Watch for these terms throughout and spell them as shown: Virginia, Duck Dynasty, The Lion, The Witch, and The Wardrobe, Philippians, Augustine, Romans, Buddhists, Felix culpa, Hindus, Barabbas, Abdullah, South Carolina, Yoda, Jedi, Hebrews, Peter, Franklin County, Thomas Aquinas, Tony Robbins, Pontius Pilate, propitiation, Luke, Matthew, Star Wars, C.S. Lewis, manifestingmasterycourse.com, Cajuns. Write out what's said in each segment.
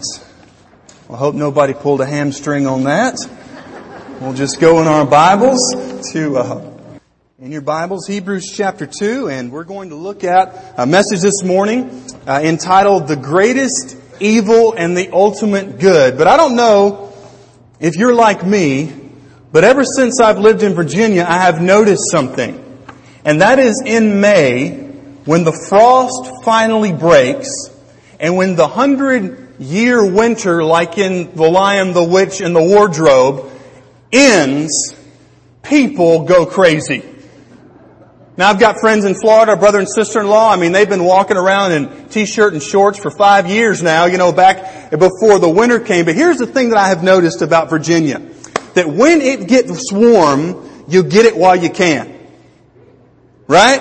minutes. Well, I hope nobody pulled a hamstring on that. We'll just go in our Bibles to, in your Bibles, Hebrews chapter 2, and we're going to look at a message this morning entitled, The Greatest Evil and the Ultimate Good. But I don't know if you're like me, but ever since I've lived in Virginia, I have noticed something. And that is in May, when the frost finally breaks, and when the 100-year winter, like in The Lion, The Witch, and The Wardrobe, ends, people go crazy. Now, I've got friends in Florida, brother and sister-in-law. I mean, they've been walking around in T-shirt and shorts for 5 years now, you know, back before the winter came. But here's the thing that I have noticed about Virginia, that when it gets warm, you get it while you can. Right?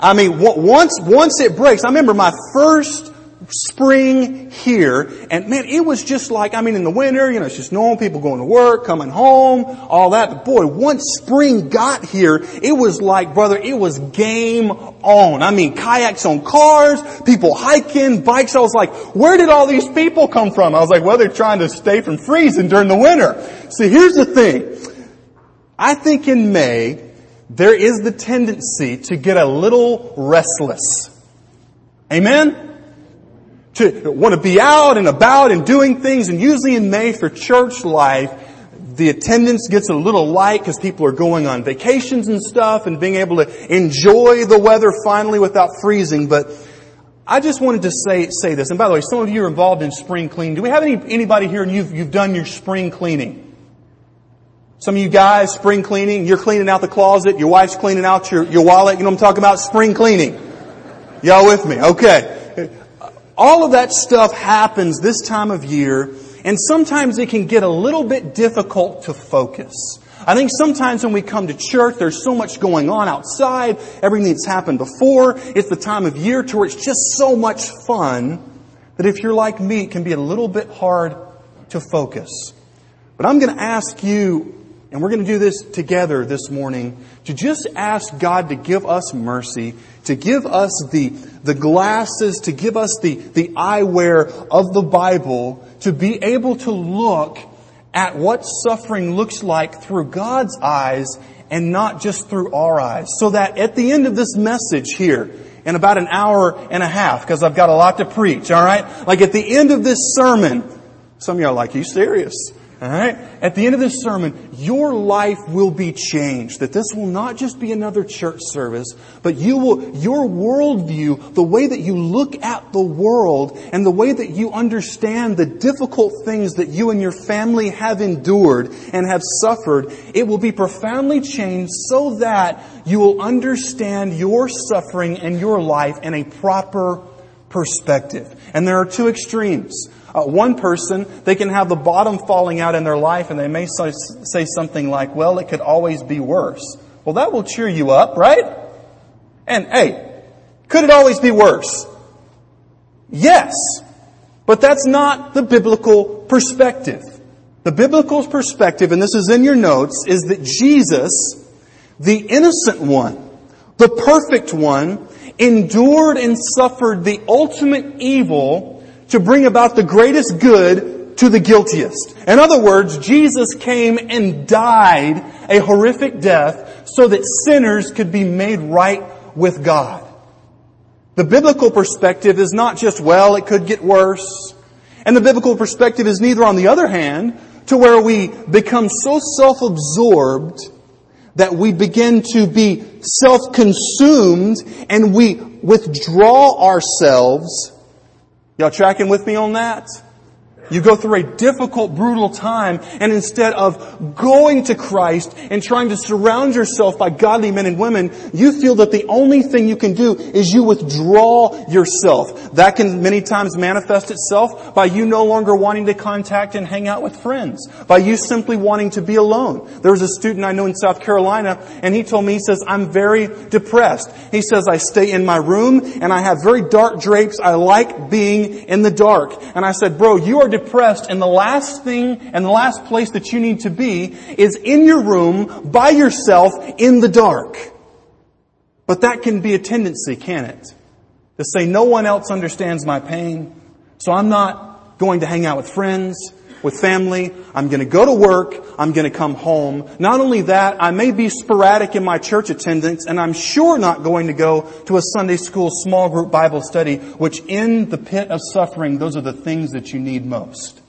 I mean, once it breaks, I remember my first spring here, and man, it was just like, I mean, in the winter, you know, it's just normal, people going to work, coming home, all that. But boy, once spring got here, it was like, brother, it was game on. I mean, kayaks on cars, people hiking, bikes. I was like, where did all these people come from? I was like, well, they're trying to stay from freezing during the winter. See, here's the thing. I think in May, there is the tendency to get a little restless. Amen? To want to be out and about and doing things. And usually in May for church life, the attendance gets a little light because people are going on vacations and stuff and being able to enjoy the weather finally without freezing. But I just wanted to say this. And by the way, some of you are involved in spring cleaning. Do we have anybody here and you've done your spring cleaning? Some of you guys, spring cleaning, you're cleaning out the closet, your wife's cleaning out your wallet. You know what I'm talking about? Spring cleaning. Y'all with me? Okay. All of that stuff happens this time of year, and sometimes it can get a little bit difficult to focus. I think sometimes when we come to church, there's so much going on outside, everything that's happened before. It's the time of year to where it's just so much fun that if you're like me, it can be a little bit hard to focus. But I'm going to ask you, and we're going to do this together this morning, to just ask God to give us mercy, to give us the glasses, to give us the eyewear of the Bible, to be able to look at what suffering looks like through God's eyes and not just through our eyes. So that at the end of this message here, in about an hour and a half, because I've got a lot to preach, all right? Like at the end of this sermon, some of you are like, are you serious? All right. At the end of this sermon, your life will be changed. That this will not just be another church service, but your worldview, the way that you look at the world and the way that you understand the difficult things that you and your family have endured and have suffered, it will be profoundly changed so that you will understand your suffering and your life in a proper perspective. And there are two extremes. One person, they can have the bottom falling out in their life and they may say something like, well, it could always be worse. Well, that will cheer you up, right? And hey, could it always be worse? Yes, but that's not the biblical perspective. The biblical perspective, and this is in your notes, is that Jesus, the innocent one, the perfect one, endured and suffered the ultimate evil to bring about the greatest good to the guiltiest. In other words, Jesus came and died a horrific death so that sinners could be made right with God. The biblical perspective is not just, well, it could get worse. And the biblical perspective is neither, on the other hand, to where we become so self-absorbed that we begin to be self-consumed and we withdraw ourselves. Y'all tracking with me on that? You go through a difficult, brutal time, and instead of going to Christ and trying to surround yourself by godly men and women, you feel that the only thing you can do is you withdraw yourself. That can many times manifest itself by you no longer wanting to contact and hang out with friends, by you simply wanting to be alone. There was a student I know in South Carolina, and he told me, he says, I'm very depressed. He says, I stay in my room, and I have very dark drapes. I like being in the dark. And I said, bro, you are depressed, and the last place that you need to be is in your room, by yourself, in the dark. But that can be a tendency, can it? To say, no one else understands my pain, so I'm not going to hang out with friends, with family. I'm going to go to work. I'm going to come home. Not only that, I may be sporadic in my church attendance, and I'm sure not going to go to a Sunday school small group Bible study, which in the pit of suffering, those are the things that you need most.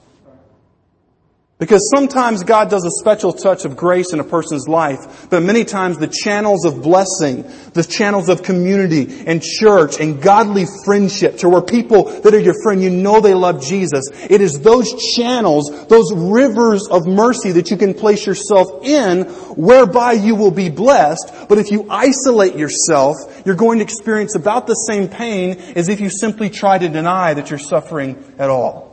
Because sometimes God does a special touch of grace in a person's life, but many times the channels of blessing, the channels of community and church and godly friendship to where people that are your friend, you know they love Jesus. It is those channels, those rivers of mercy that you can place yourself in whereby you will be blessed. But if you isolate yourself, you're going to experience about the same pain as if you simply try to deny that you're suffering at all.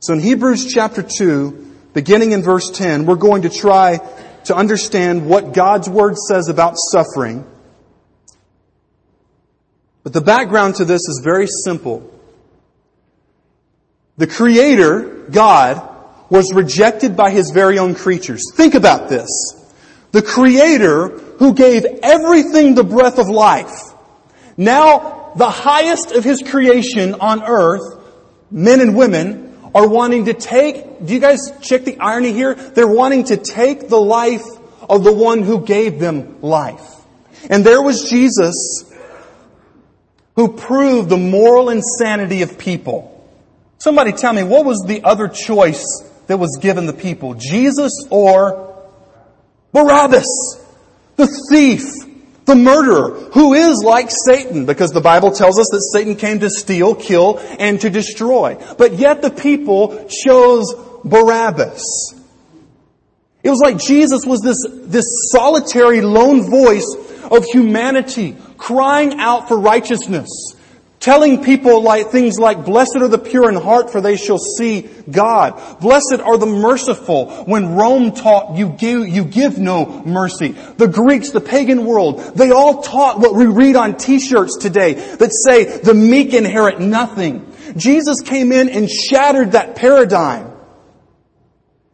So in Hebrews chapter 2, beginning in verse 10, we're going to try to understand what God's Word says about suffering. But the background to this is very simple. The Creator, God, was rejected by His very own creatures. Think about this. The Creator, who gave everything the breath of life, now the highest of His creation on earth, men and women, are wanting to take, do you guys check the irony here? They're wanting to take the life of the one who gave them life. And there was Jesus who proved the moral insanity of people. Somebody tell me, what was the other choice that was given the people? Jesus or Barabbas, the thief, the murderer, who is like Satan, because the Bible tells us that Satan came to steal, kill, and to destroy. But yet the people chose Barabbas. It was like Jesus was this solitary lone voice of humanity crying out for righteousness, telling people like things like, "Blessed are the pure in heart, for they shall see God. Blessed are the merciful." When Rome taught, you give no mercy. The Greeks, the pagan world, they all taught what we read on t-shirts today that say, "The meek inherit nothing." Jesus came in and shattered that paradigm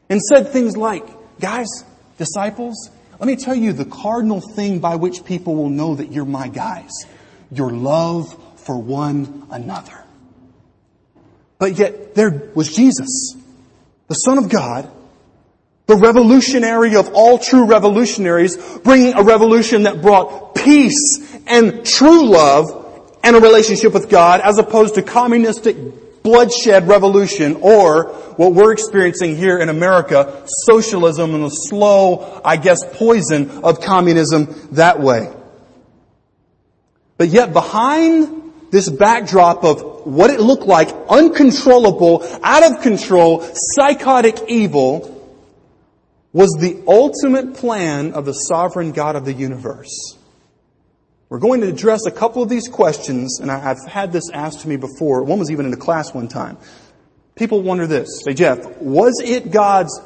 and said things like, "Guys, disciples, let me tell you the cardinal thing by which people will know that you're my guys. Your love for one another." But yet there was Jesus, the Son of God, the revolutionary of all true revolutionaries, bringing a revolution that brought peace and true love and a relationship with God, as opposed to communistic bloodshed revolution or what we're experiencing here in America, socialism and the slow, I guess, poison of communism that way. But yet behind this backdrop of what it looked like, uncontrollable, out of control, psychotic evil, was the ultimate plan of the sovereign God of the universe. We're going to address a couple of these questions, and I've had this asked to me before. One was even in a class one time. People wonder this. Say, "Jeff, was it God's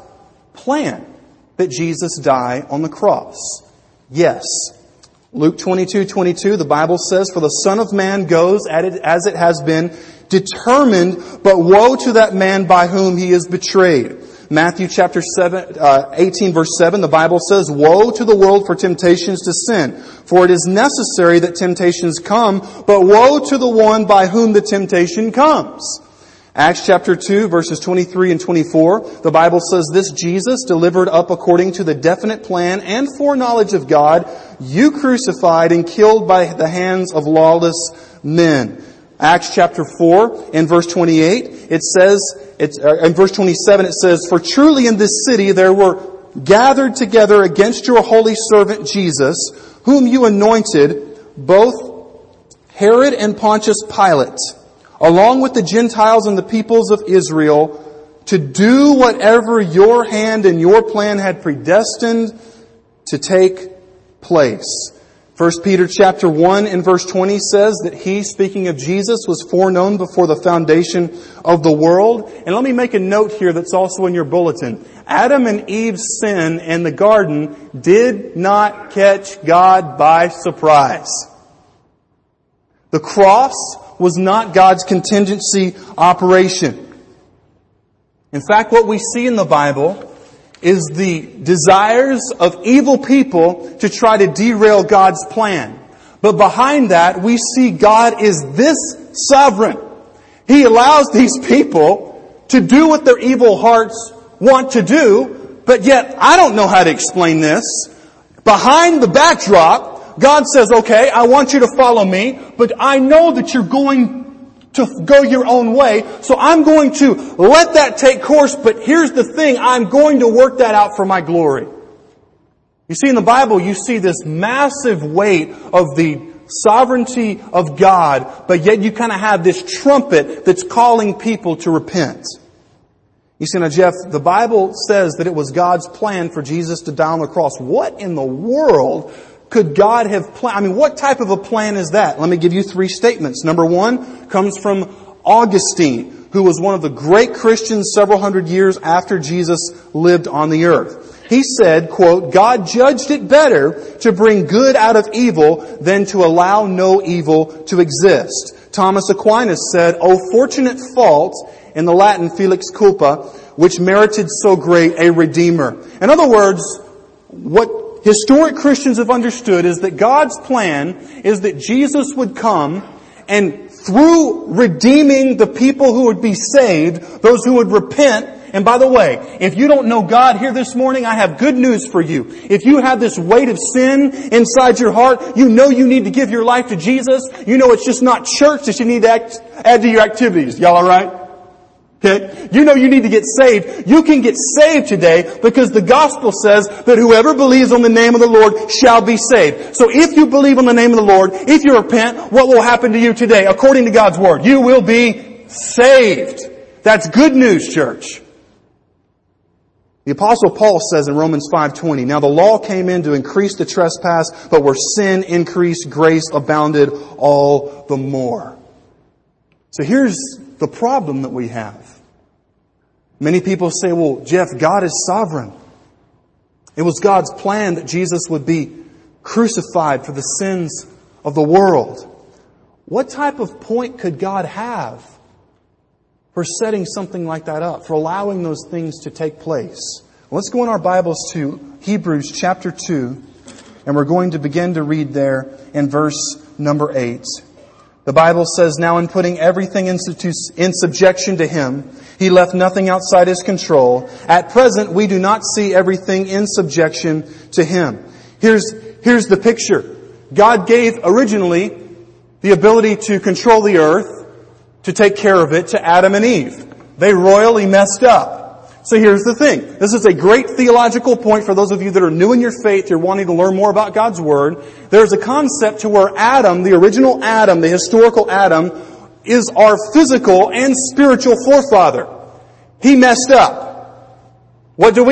plan that Jesus die on the cross?" Yes. Luke 22:22, the Bible says, "For the Son of Man goes as it has been determined, but woe to that man by whom he is betrayed." Matthew chapter 18 verse 7, the Bible says, "Woe to the world for temptations to sin, for it is necessary that temptations come, but woe to the one by whom the temptation comes." Acts chapter 2, verses 23 and 24, the Bible says, "This Jesus, delivered up according to the definite plan and foreknowledge of God, you crucified and killed by the hands of lawless men." Acts chapter 4, in verse 28, it says, in verse 27, it says, "For truly in this city there were gathered together against your holy servant Jesus, whom you anointed, both Herod and Pontius Pilate, along with the Gentiles and the peoples of Israel, to do whatever your hand and your plan had predestined to take place." 1 Peter chapter 1 and verse 20 says that he, speaking of Jesus, was foreknown before the foundation of the world. And let me make a note here that's also in your bulletin. Adam and Eve's sin in the garden did not catch God by surprise. The cross was not God's contingency operation. In fact, what we see in the Bible is the desires of evil people to try to derail God's plan. But behind that, we see God is this sovereign. He allows these people to do what their evil hearts want to do, but yet I don't know how to explain this. Behind the backdrop, God says, okay, I want you to follow me, but I know that you're going to go your own way, so I'm going to let that take course, but here's the thing, I'm going to work that out for my glory. You see, in the Bible, you see this massive weight of the sovereignty of God, but yet you kind of have this trumpet that's calling people to repent. You see, now Jeff, the Bible says that it was God's plan for Jesus to die on the cross. What in the world could God have planned? I mean, what type of a plan is that? Let me give you three statements. Number one comes from Augustine, who was one of the great Christians several hundred years after Jesus lived on the earth. He said, quote, God judged it better to bring good out of evil than to allow no evil to exist. Thomas Aquinas said, O fortunate fault, in the Latin Felix culpa, which merited so great a Redeemer. In other words, what historic Christians have understood is that God's plan is that Jesus would come and through redeeming the people who would be saved, those who would repent. And by the way, if you don't know God here this morning, I have good news for you. If you have this weight of sin inside your heart, you know you need to give your life to Jesus. You know it's just not church that you need to add to your activities. Y'all all right? Okay? You know you need to get saved. You can get saved today because the gospel says that whoever believes on the name of the Lord shall be saved. So if you believe on the name of the Lord, if you repent, what will happen to you today? According to God's word, you will be saved. That's good news, church. The Apostle Paul says in Romans 5:20, Now the law came in to increase the trespass, but where sin increased, grace abounded all the more. So here's the problem that we have. Many people say, well, Jeff, God is sovereign. It was God's plan that Jesus would be crucified for the sins of the world. What type of point could God have for setting something like that up, for allowing those things to take place? Let's go in our Bibles to Hebrews chapter 2, and we're going to begin to read there in verse number 8. The Bible says, Now in putting everything in subjection to Him, He left nothing outside His control. At present, we do not see everything in subjection to Him. Here's the picture. God gave originally the ability to control the earth, to take care of it, to Adam and Eve. They royally messed up. So here's the thing. This is a great theological point for those of you that are new in your faith, you're wanting to learn more about God's Word. There's a concept to where Adam, the original Adam, the historical Adam, is our physical and spiritual forefather. He messed up. What do?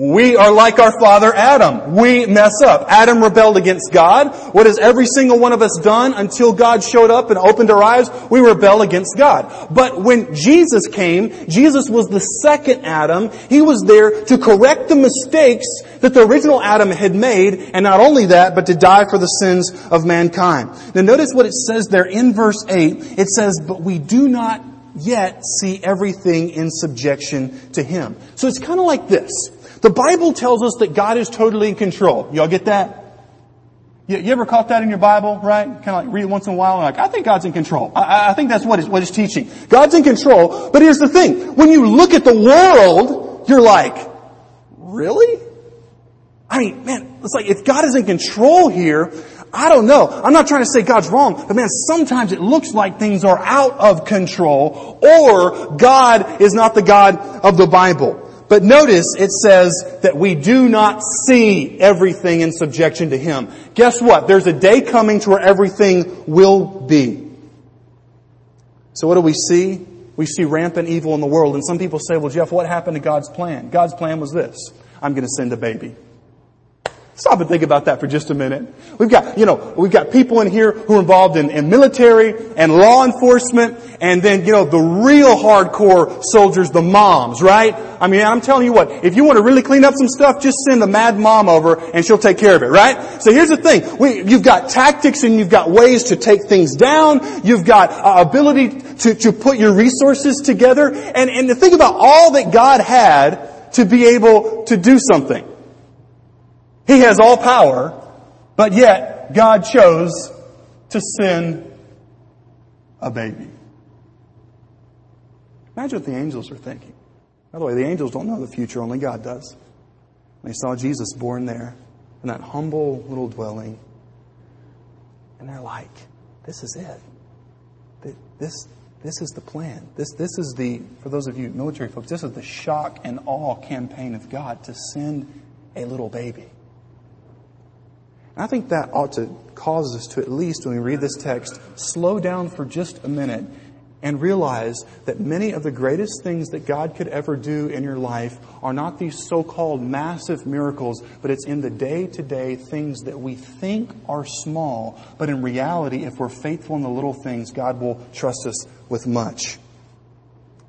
We are like our father Adam. We mess up. Adam rebelled against God. What has every single one of us done until God showed up and opened our eyes? We rebel against God. But when Jesus came, Jesus was the second Adam. He was there to correct the mistakes that the original Adam had made, and not only that, but to die for the sins of mankind. Now notice what it says there in verse 8. It says, But we do not yet see everything in subjection to Him. So it's kind of like this. The Bible tells us that God is totally in control. Y'all get that? You ever caught that in your Bible, right? Kind of like read it once in a while and like, I think God's in control. I think that's what it's teaching. God's in control. But here's the thing. When you look at the world, you're like, really? I mean, man, it's like if God is in control here, I don't know. I'm not trying to say God's wrong, but man, sometimes it looks like things are out of control, or God is not the God of the Bible. But notice it says that we do not see everything in subjection to Him. Guess what? There's a day coming to where everything will be. So what do we see? We see rampant evil in the world. And some people say, well, Jeff, what happened to God's plan? God's plan was this. I'm going to send a baby. Stop and think about that for just a minute. We've got people in here who are involved in military and law enforcement, and then, the real hardcore soldiers, the moms, right? I mean, I'm telling you what, if you want to really clean up some stuff, just send a mad mom over and she'll take care of it, right? So here's the thing. You've got tactics and you've got ways to take things down. You've got ability to put your resources together and to think about all that God had to be able to do something. He has all power, but yet God chose to send a baby. Imagine what the angels are thinking. By the way, the angels don't know the future, only God does. They saw Jesus born there in that humble little dwelling. And they're like, this is it. This is the plan. This is the, for those of you military folks, this is the shock and awe campaign of God to send a little baby. And I think that ought to cause us to, at least when we read this text, slow down for just a minute and realize that many of the greatest things that God could ever do in your life are not these so-called massive miracles, but it's in the day-to-day things that we think are small. But in reality, if we're faithful in the little things, God will trust us with much.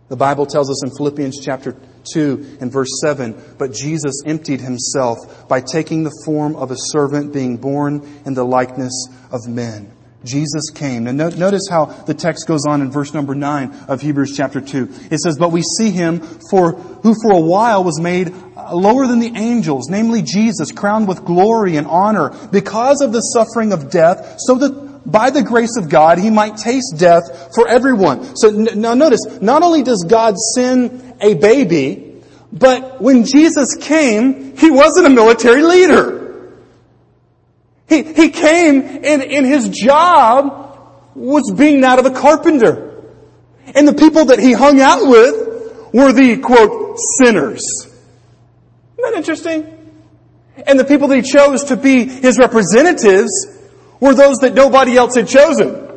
The Bible tells us in Philippians chapter 2 and verse 7, but Jesus emptied himself by taking the form of a servant, being born in the likeness of men. Jesus came. And notice how the text goes on in verse number 9 of Hebrews chapter 2. It says, but we see him who for a while was made lower than the angels, namely Jesus, crowned with glory and honor because of the suffering of death, so that by the grace of God he might taste death for everyone. So now notice, not only does God send a baby, but when Jesus came, he wasn't a military leader. He came and his job was being that of a carpenter. And the people that he hung out with were the, quote, sinners. Isn't that interesting? And the people that he chose to be his representatives were those that nobody else had chosen.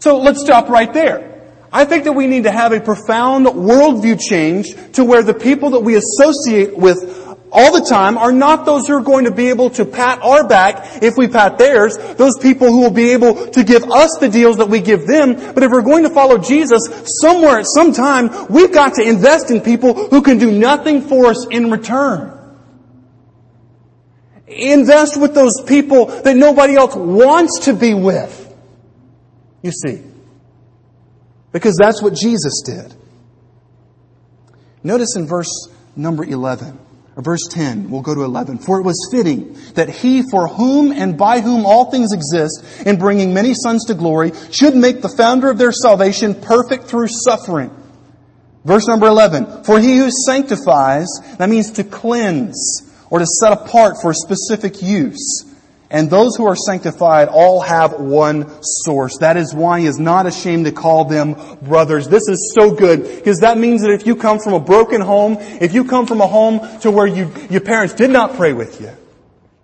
So let's stop right there. I think that we need to have a profound worldview change to where the people that we associate with all the time are not those who are going to be able to pat our back if we pat theirs. Those people who will be able to give us the deals that we give them. But if we're going to follow Jesus, somewhere at some time, we've got to invest in people who can do nothing for us in return. Invest with those people that nobody else wants to be with. You see. Because that's what Jesus did. Notice in verse number 11. Verse 10, we'll go to 11. For it was fitting that he for whom and by whom all things exist, in bringing many sons to glory, should make the founder of their salvation perfect through suffering. Verse number 11. For he who sanctifies, that means to cleanse or to set apart for specific use. And those who are sanctified all have one source. That is why he is not ashamed to call them brothers. This is so good because that means that if you come from a broken home, if you come from a home to where your parents did not pray with you,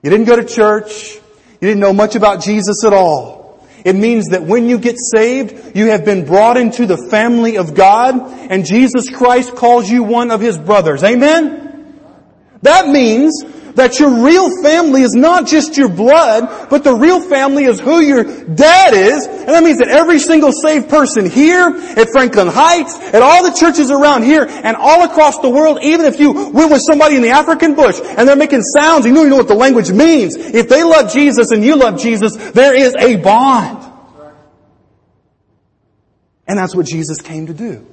you didn't go to church, you didn't know much about Jesus at all, it means that when you get saved, you have been brought into the family of God and Jesus Christ calls you one of his brothers. Amen? That means that your real family is not just your blood, but the real family is who your dad is. And that means that every single saved person here, at Franklin Heights, at all the churches around here, and all across the world, even if you went with somebody in the African bush, and they're making sounds, you don't even know what the language means. If they love Jesus and you love Jesus, there is a bond. And that's what Jesus came to do.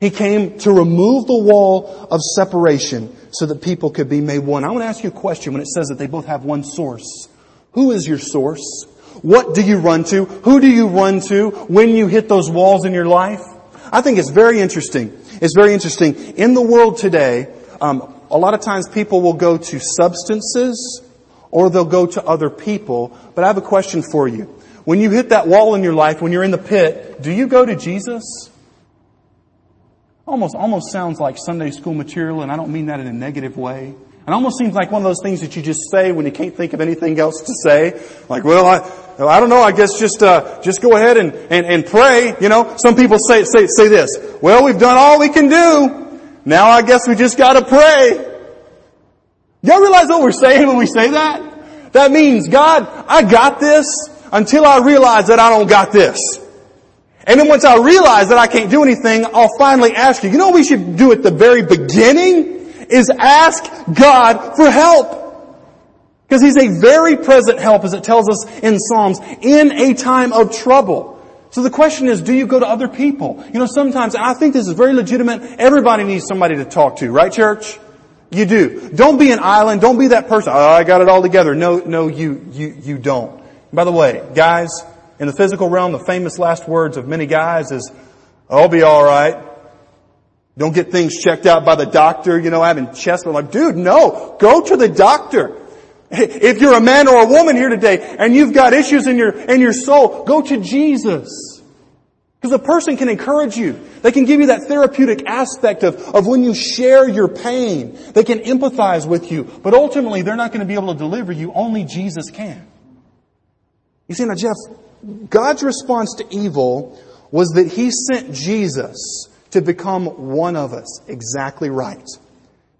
He came to remove the wall of separation so that people could be made one. I want to ask you a question when it says that they both have one source. Who is your source? What do you run to? Who do you run to when you hit those walls in your life? I think it's very interesting. It's very interesting. In the world today, a lot of times people will go to substances or they'll go to other people. But I have a question for you. When you hit that wall in your life, when you're in the pit, do you go to Jesus? Almost sounds like Sunday school material, and I don't mean that in a negative way. It almost seems like one of those things that you just say when you can't think of anything else to say. Like, well, I don't know, I guess just go ahead and pray. You know, some people say this. Well, we've done all we can do. Now I guess we just gotta pray. Y'all realize what we're saying when we say that? That means, God, I got this until I realize that I don't got this. And then once I realize that I can't do anything, I'll finally ask you. You know what we should do at the very beginning? Is ask God for help. Because He's a very present help, as it tells us in Psalms, in a time of trouble. So the question is, do you go to other people? You know, sometimes, and I think this is very legitimate, everybody needs somebody to talk to, right, church? You do. Don't be an island. Don't be that person. Oh, I got it all together. No, you don't. By the way, guys, in the physical realm, the famous last words of many guys is, I'll be all right. Don't get things checked out by the doctor. You know, having chest. I'm like, dude, no. Go to the doctor. If you're a man or a woman here today and you've got issues in your soul, go to Jesus. Because a person can encourage you. They can give you that therapeutic aspect of when you share your pain. They can empathize with you. But ultimately, they're not going to be able to deliver you. Only Jesus can. You see, now, Jeff, God's response to evil was that He sent Jesus to become one of us. Exactly right.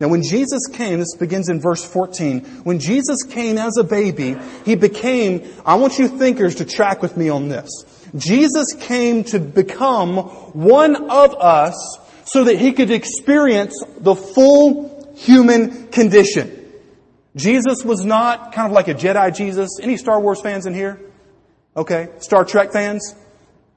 Now, when Jesus came, this begins in verse 14. When Jesus came as a baby, He became... I want you thinkers to track with me on this. Jesus came to become one of us so that He could experience the full human condition. Jesus was not kind of like a Jedi Jesus. Any Star Wars fans in here? Okay. Star Trek fans?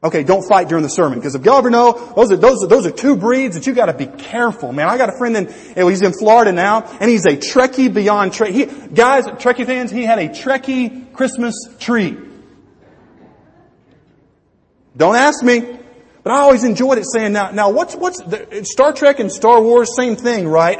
Okay, don't fight during the sermon, because if y'all ever know, those are two breeds that you gotta be careful, man. I got a friend he's in Florida now, and he's a Trekkie beyond Trek. Guys, Trekkie fans, he had a Trekkie Christmas tree. Don't ask me, but I always enjoyed it saying, now what's Star Trek and Star Wars, same thing, right?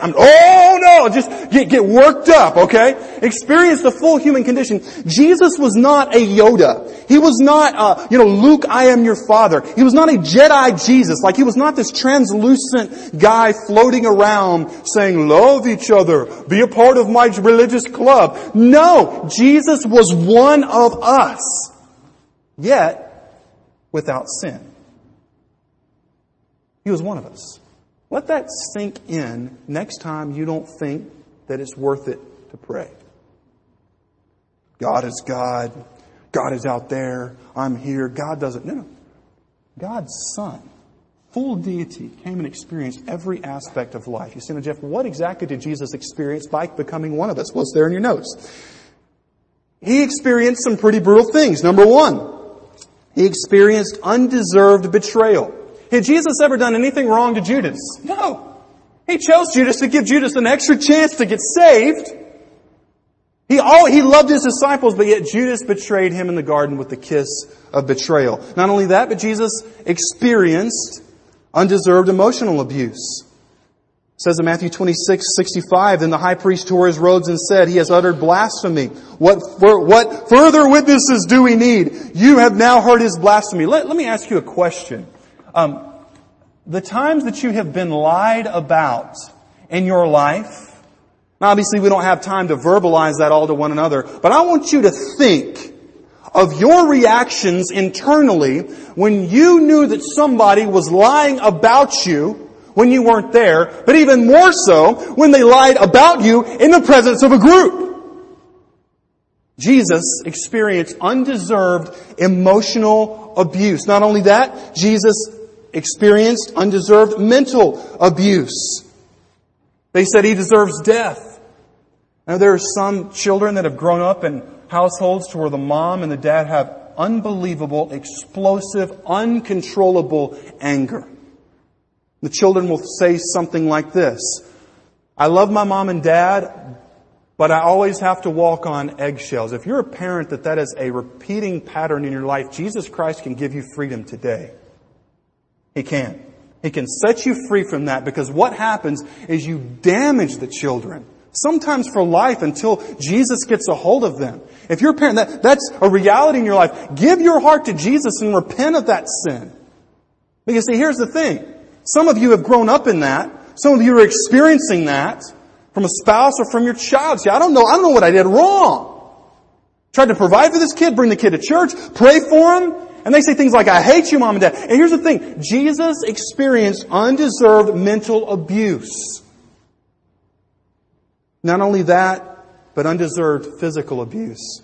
Just get worked up, okay? Experience the full human condition. Jesus was not a Yoda. He was not, Luke, I am your father. He was not a Jedi Jesus. Like, He was not this translucent guy floating around saying, love each other, be a part of my religious club. No, Jesus was one of us. Yet, without sin. He was one of us. Let that sink in next time you don't think that it's worth it to pray. God is God. God is out there. I'm here. God doesn't. No. God's Son, full deity, came and experienced every aspect of life. You see, now, Jeff, what exactly did Jesus experience by becoming one of us? Well, it's there in your notes. He experienced some pretty brutal things. Number one, He experienced undeserved betrayal. Had Jesus ever done anything wrong to Judas? No. He chose Judas to give Judas an extra chance to get saved. He loved His disciples, but yet Judas betrayed Him in the garden with the kiss of betrayal. Not only that, but Jesus experienced undeserved emotional abuse. It says in Matthew 26:65, then the high priest tore his robes and said, He has uttered blasphemy. What further witnesses do we need? You have now heard His blasphemy. Let me ask you a question. The times that you have been lied about in your life, now obviously we don't have time to verbalize that all to one another, but I want you to think of your reactions internally when you knew that somebody was lying about you when you weren't there, but even more so when they lied about you in the presence of a group. Jesus experienced undeserved emotional abuse. Not only that, Jesus experienced undeserved mental abuse. They said He deserves death. Now there are some children that have grown up in households to where the mom and the dad have unbelievable, explosive, uncontrollable anger. The children will say something like this: I love my mom and dad, but I always have to walk on eggshells. If you're a parent that is a repeating pattern in your life, Jesus Christ can give you freedom today. He can. He can set you free from that, because what happens is you damage the children. Sometimes for life, until Jesus gets a hold of them. If you're a parent, that's a reality in your life. Give your heart to Jesus and repent of that sin. Because see, here's the thing. Some of you have grown up in that. Some of you are experiencing that from a spouse or from your child. See, I don't know what I did wrong. Tried to provide for this kid, bring the kid to church, pray for him, and they say things like, I hate you, mom and dad. And here's the thing. Jesus experienced undeserved mental abuse. Not only that, but undeserved physical abuse.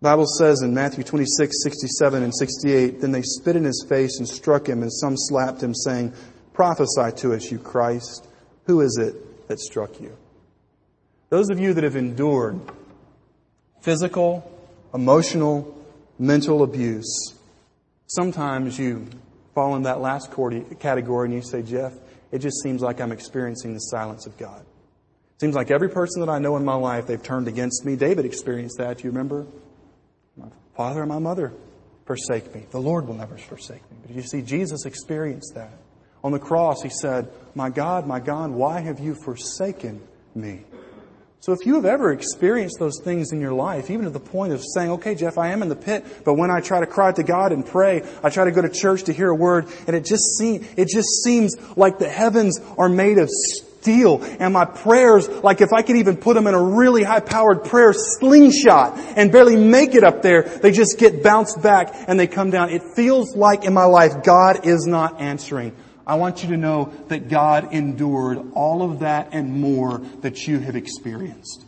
The Bible says in Matthew 26:67 and 68, then they spit in His face and struck Him, and some slapped Him, saying, prophesy to us, you Christ. Who is it that struck you? Those of you that have endured physical, emotional, mental abuse, sometimes you fall in that last category and you say, Jeff, it just seems like I'm experiencing the silence of God. It seems like every person that I know in my life, they've turned against me. David experienced that, you remember? My father and my mother forsake me. The Lord will never forsake me. But you see, Jesus experienced that. On the cross, he said, my God, why have you forsaken me?" So if you have ever experienced those things in your life, even to the point of saying, "Okay, Jeff, I am in the pit, but when I try to cry to God and pray, I try to go to church to hear a word, and it just seems like the heavens are made of steel, and my prayers, like if I could even put them in a really high-powered prayer slingshot and barely make it up there, they just get bounced back and they come down. It feels like in my life God is not answering." I want you to know that God endured all of that and more that you have experienced.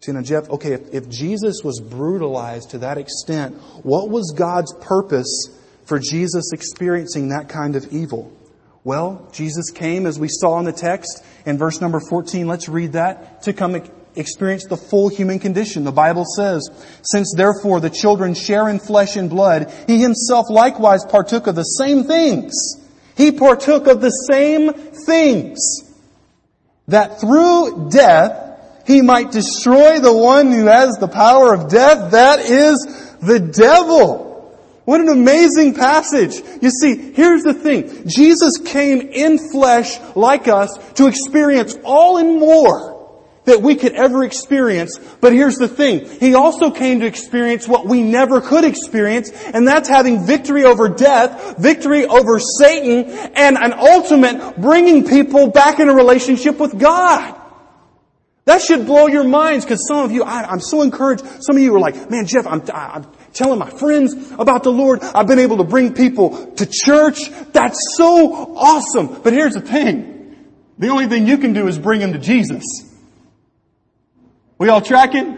See, now Jeff, okay, if Jesus was brutalized to that extent, what was God's purpose for Jesus experiencing that kind of evil? Well, Jesus came, as we saw in the text, in verse number 14, let's read that, to come experience the full human condition. The Bible says, "Since therefore the children share in flesh and blood, He Himself likewise partook of the same things." He partook of the same things, that through death He might destroy the one who has the power of death, that is, the devil. What an amazing passage. You see, here's the thing. Jesus came in flesh like us to experience all and more that we could ever experience. But here's the thing. He also came to experience what we never could experience, and that's having victory over death, victory over Satan, and an ultimate bringing people back in a relationship with God. That should blow your minds, because some of you, I'm so encouraged. Some of you are like, "Man, Jeff, I'm telling my friends about the Lord. I've been able to bring people to church. That's so awesome." But here's the thing. The only thing you can do is bring them to Jesus. We all tracking?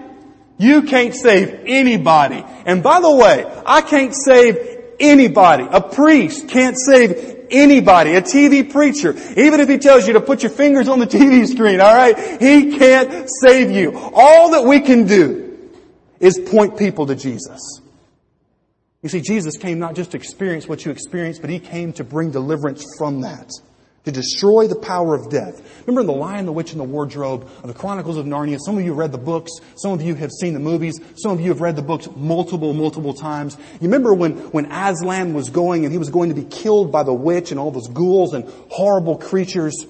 You can't save anybody. And by the way, I can't save anybody. A priest can't save anybody. A TV preacher, even if he tells you to put your fingers on the TV screen, all right, he can't save you. All that we can do is point people to Jesus. You see, Jesus came not just to experience what you experienced, but He came to bring deliverance from that, to destroy the power of death. Remember in The Lion, The Witch, and The Wardrobe, of the Chronicles of Narnia, some of you read the books, some of you have seen the movies, some of you have read the books multiple times. You remember when Aslan was going and he was going to be killed by the witch and all those ghouls and horrible creatures.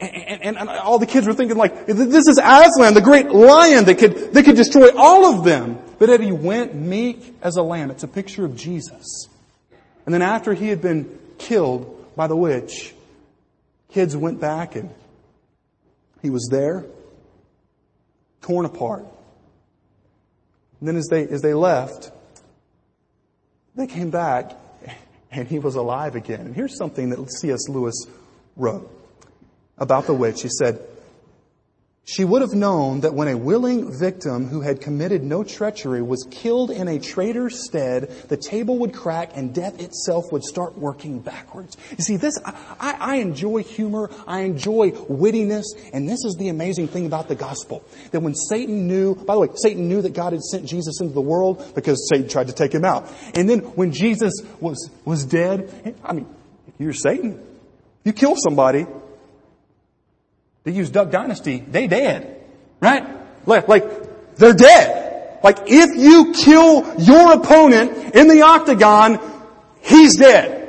And all the kids were thinking like, this is Aslan, the great lion that could destroy all of them. But yet he went meek as a lamb. It's a picture of Jesus. And then after he had been killed by the witch, kids went back and he was there, torn apart. And then as they left, they came back and he was alive again. And here's something that C.S. Lewis wrote about the witch. He said, "She would have known that when a willing victim who had committed no treachery was killed in a traitor's stead, the table would crack and death itself would start working backwards." You see, this, I enjoy humor, I enjoy wittiness, and this is the amazing thing about the gospel. That when Satan knew, by the way, Satan knew that God had sent Jesus into the world because Satan tried to take him out. And then when Jesus was dead, I mean, if you're Satan, you kill somebody, they use Duck Dynasty, they dead, right? Like, they're dead. Like, if you kill your opponent in the octagon, he's dead.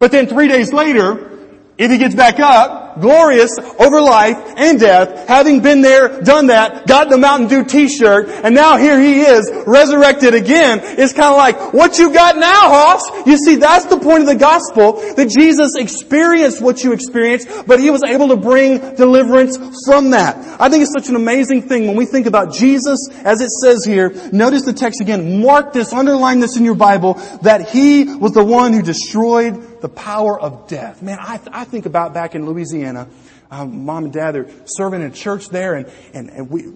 But then 3 days later, if he gets back up, glorious over life and death, having been there, done that, got the Mountain Dew t-shirt, and now here he is, resurrected again, it's kind of like, what you got now, Hoss? You see, that's the point of the gospel, that Jesus experienced what you experienced, but He was able to bring deliverance from that. I think it's such an amazing thing when we think about Jesus, as it says here. Notice the text again, mark this, underline this in your Bible, that He was the one who destroyed the power of death. Man, I think about back in Louisiana, Mom and Dad, they're serving in a church there, and we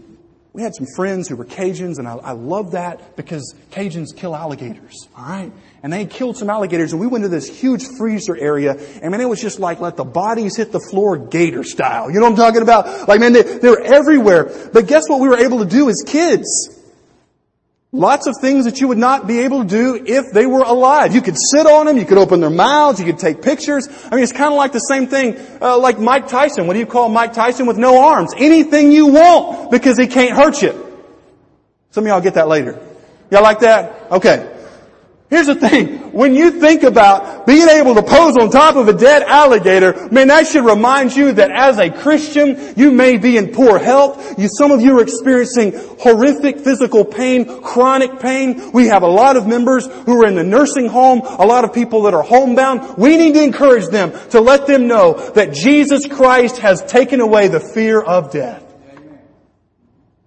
had some friends who were Cajuns, and I love that because Cajuns kill alligators, all right? And they killed some alligators, and we went to this huge freezer area, and man, it was just like let the bodies hit the floor gator style. You know what I'm talking about? Like, man, they were everywhere. But guess what we were able to do as kids? Lots of things that you would not be able to do if they were alive. You could sit on them, you could open their mouths, you could take pictures. I mean, it's kind of like the same thing, like Mike Tyson. What do you call Mike Tyson with no arms? Anything you want, because he can't hurt you. Some of y'all get that later. Y'all like that? Okay. Here's the thing. When you think about being able to pose on top of a dead alligator, man, that should remind you that as a Christian, you may be in poor health. Some of you are experiencing horrific physical pain, chronic pain. We have a lot of members who are in the nursing home, a lot of people that are homebound. We need to encourage them to let them know that Jesus Christ has taken away the fear of death.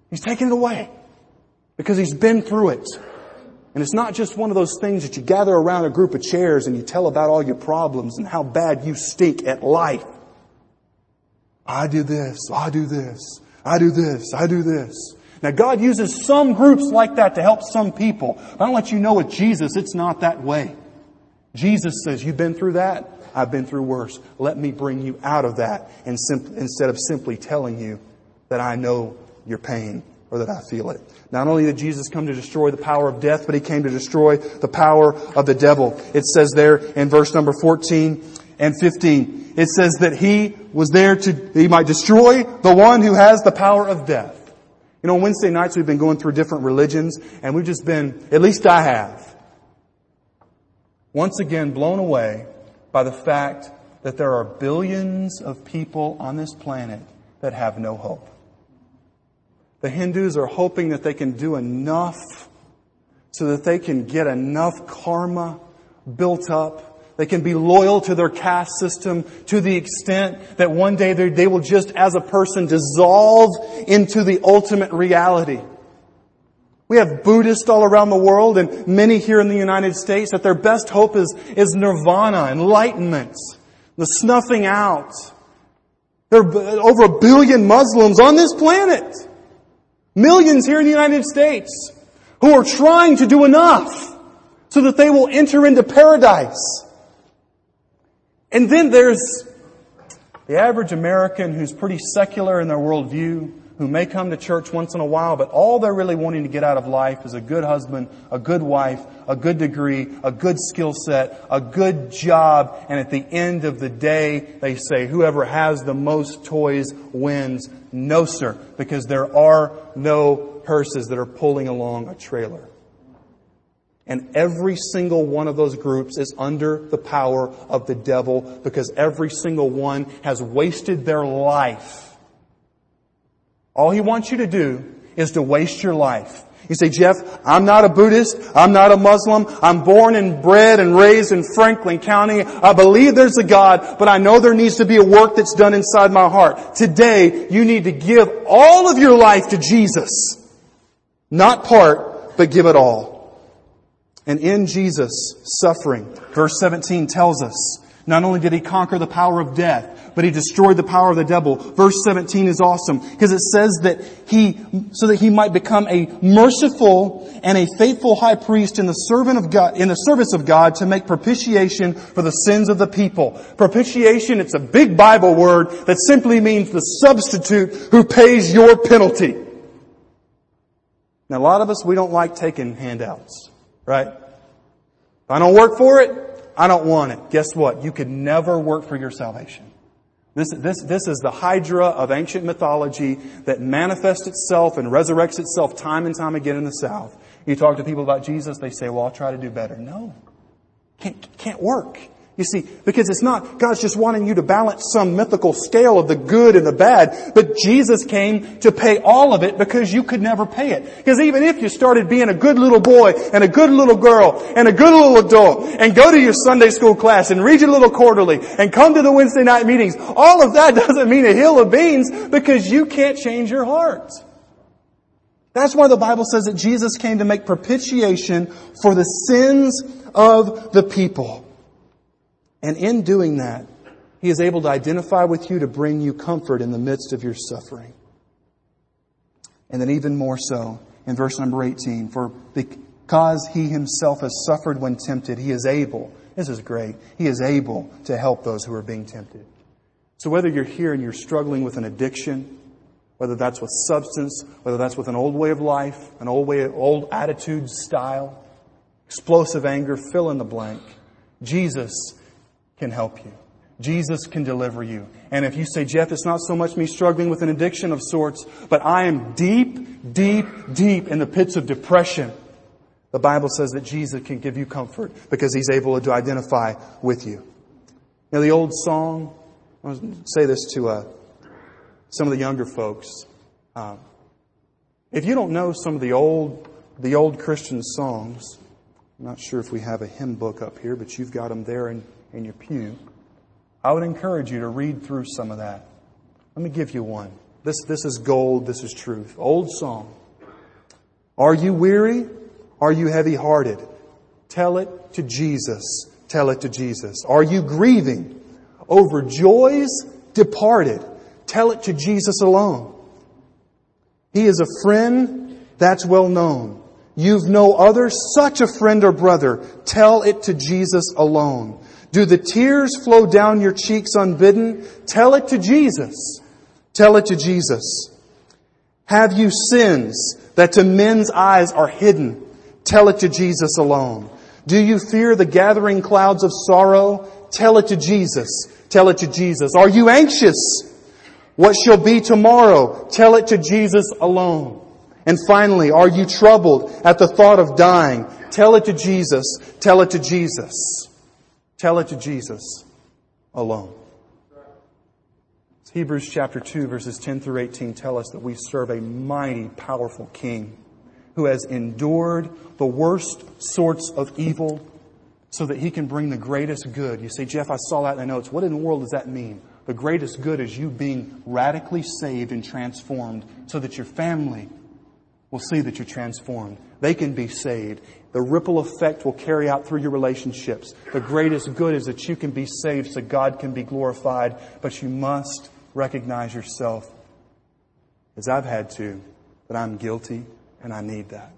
He's taken it away because He's been through it. And it's not just one of those things that you gather around a group of chairs and you tell about all your problems and how bad you stink at life. I do this, I do this, I do this, I do this. Now God uses some groups like that to help some people. I don't let you know with Jesus, it's not that way. Jesus says, you've been through that, I've been through worse. Let me bring you out of that and instead of simply telling you that I know your pain or that I feel it. Not only did Jesus come to destroy the power of death, but He came to destroy the power of the devil. It says there in verse number 14 and 15, it says that He was there He might destroy the one who has the power of death. You know, on Wednesday nights we've been going through different religions, and we've just been, at least I have, once again blown away by the fact that there are billions of people on this planet that have no hope. The Hindus are hoping that they can do enough so that they can get enough karma built up. They can be loyal to their caste system to the extent that one day they will just as a person dissolve into the ultimate reality. We have Buddhists all around the world and many here in the United States that their best hope is nirvana, enlightenment, the snuffing out. There are over 1 billion Muslims on this planet. Millions here in the United States who are trying to do enough so that they will enter into paradise. And then there's the average American who's pretty secular in their worldview, who may come to church once in a while, but all they're really wanting to get out of life is a good husband, a good wife, a good degree, a good skill set, a good job. And at the end of the day, they say, whoever has the most toys wins. No, sir, because there are no hearses that are pulling along a trailer. And every single one of those groups is under the power of the devil because every single one has wasted their life. All he wants you to do is to waste your life. You say, Jeff, I'm not a Buddhist. I'm not a Muslim. I'm born and bred and raised in Franklin County. I believe there's a God, but I know there needs to be a work that's done inside my heart. Today, you need to give all of your life to Jesus. Not part, but give it all. And in Jesus' suffering, verse 17 tells us, not only did He conquer the power of death, but He destroyed the power of the devil. Verse 17 is awesome because it says that so that he might become a merciful and a faithful high priest in the servant of God, in the service of God, to make propitiation for the sins of the people. Propitiation, it's a big Bible word that simply means the substitute who pays your penalty. Now, a lot of us, we don't like taking handouts, right? If I don't work for it, I don't want it. Guess what? You could never work for your salvation. This is the hydra of ancient mythology that manifests itself and resurrects itself time and time again in the South. You talk to people about Jesus, they say, well, I'll try to do better. No. Can't work. You see, because it's not God's just wanting you to balance some mythical scale of the good and the bad, but Jesus came to pay all of it because you could never pay it. Because even if you started being a good little boy and a good little girl and a good little adult and go to your Sunday school class and read your little quarterly and come to the Wednesday night meetings, all of that doesn't mean a hill of beans because you can't change your heart. That's why the Bible says that Jesus came to make propitiation for the sins of the people. And in doing that, He is able to identify with you to bring you comfort in the midst of your suffering. And then even more so in verse number 18, for because He Himself has suffered when tempted, He is able, this is great, He is able to help those who are being tempted. So whether you're here and you're struggling with an addiction, whether that's with substance, whether that's with an old way of life, an old attitude style, explosive anger, fill in the blank, Jesus can help you. Jesus can deliver you. And if you say, Jeff, it's not so much me struggling with an addiction of sorts, but I am deep in the pits of depression. The Bible says that Jesus can give you comfort because He's able to identify with you. Now, the old song, I was going to say this to some of the younger folks. If you don't know some of the old Christian songs, I'm not sure if we have a hymn book up here, but you've got them there in your pew. I would encourage you to read through some of that. Let me give you one. This is gold. This is truth. Old song. Are you weary? Are you heavy-hearted? Tell it to Jesus. Tell it to Jesus. Are you grieving over joys departed? Tell it to Jesus alone. He is a friend that's well known. You've no other such a friend or brother. Tell it to Jesus alone. Do the tears flow down your cheeks unbidden? Tell it to Jesus. Tell it to Jesus. Have you sins that to men's eyes are hidden? Tell it to Jesus alone. Do you fear the gathering clouds of sorrow? Tell it to Jesus. Tell it to Jesus. Are you anxious? What shall be tomorrow? Tell it to Jesus alone. And finally, are you troubled at the thought of dying? Tell it to Jesus. Tell it to Jesus. Tell it to Jesus alone. Hebrews chapter 2 verses 10 through 18 tell us that we serve a mighty, powerful King who has endured the worst sorts of evil so that He can bring the greatest good. You say, Jeff, I saw that in the notes. What in the world does that mean? The greatest good is you being radically saved and transformed so that your family will see that you're transformed. They can be saved. The ripple effect will carry out through your relationships. The greatest good is that you can be saved so God can be glorified. But you must recognize yourself, as I've had to, that I'm guilty and I need that.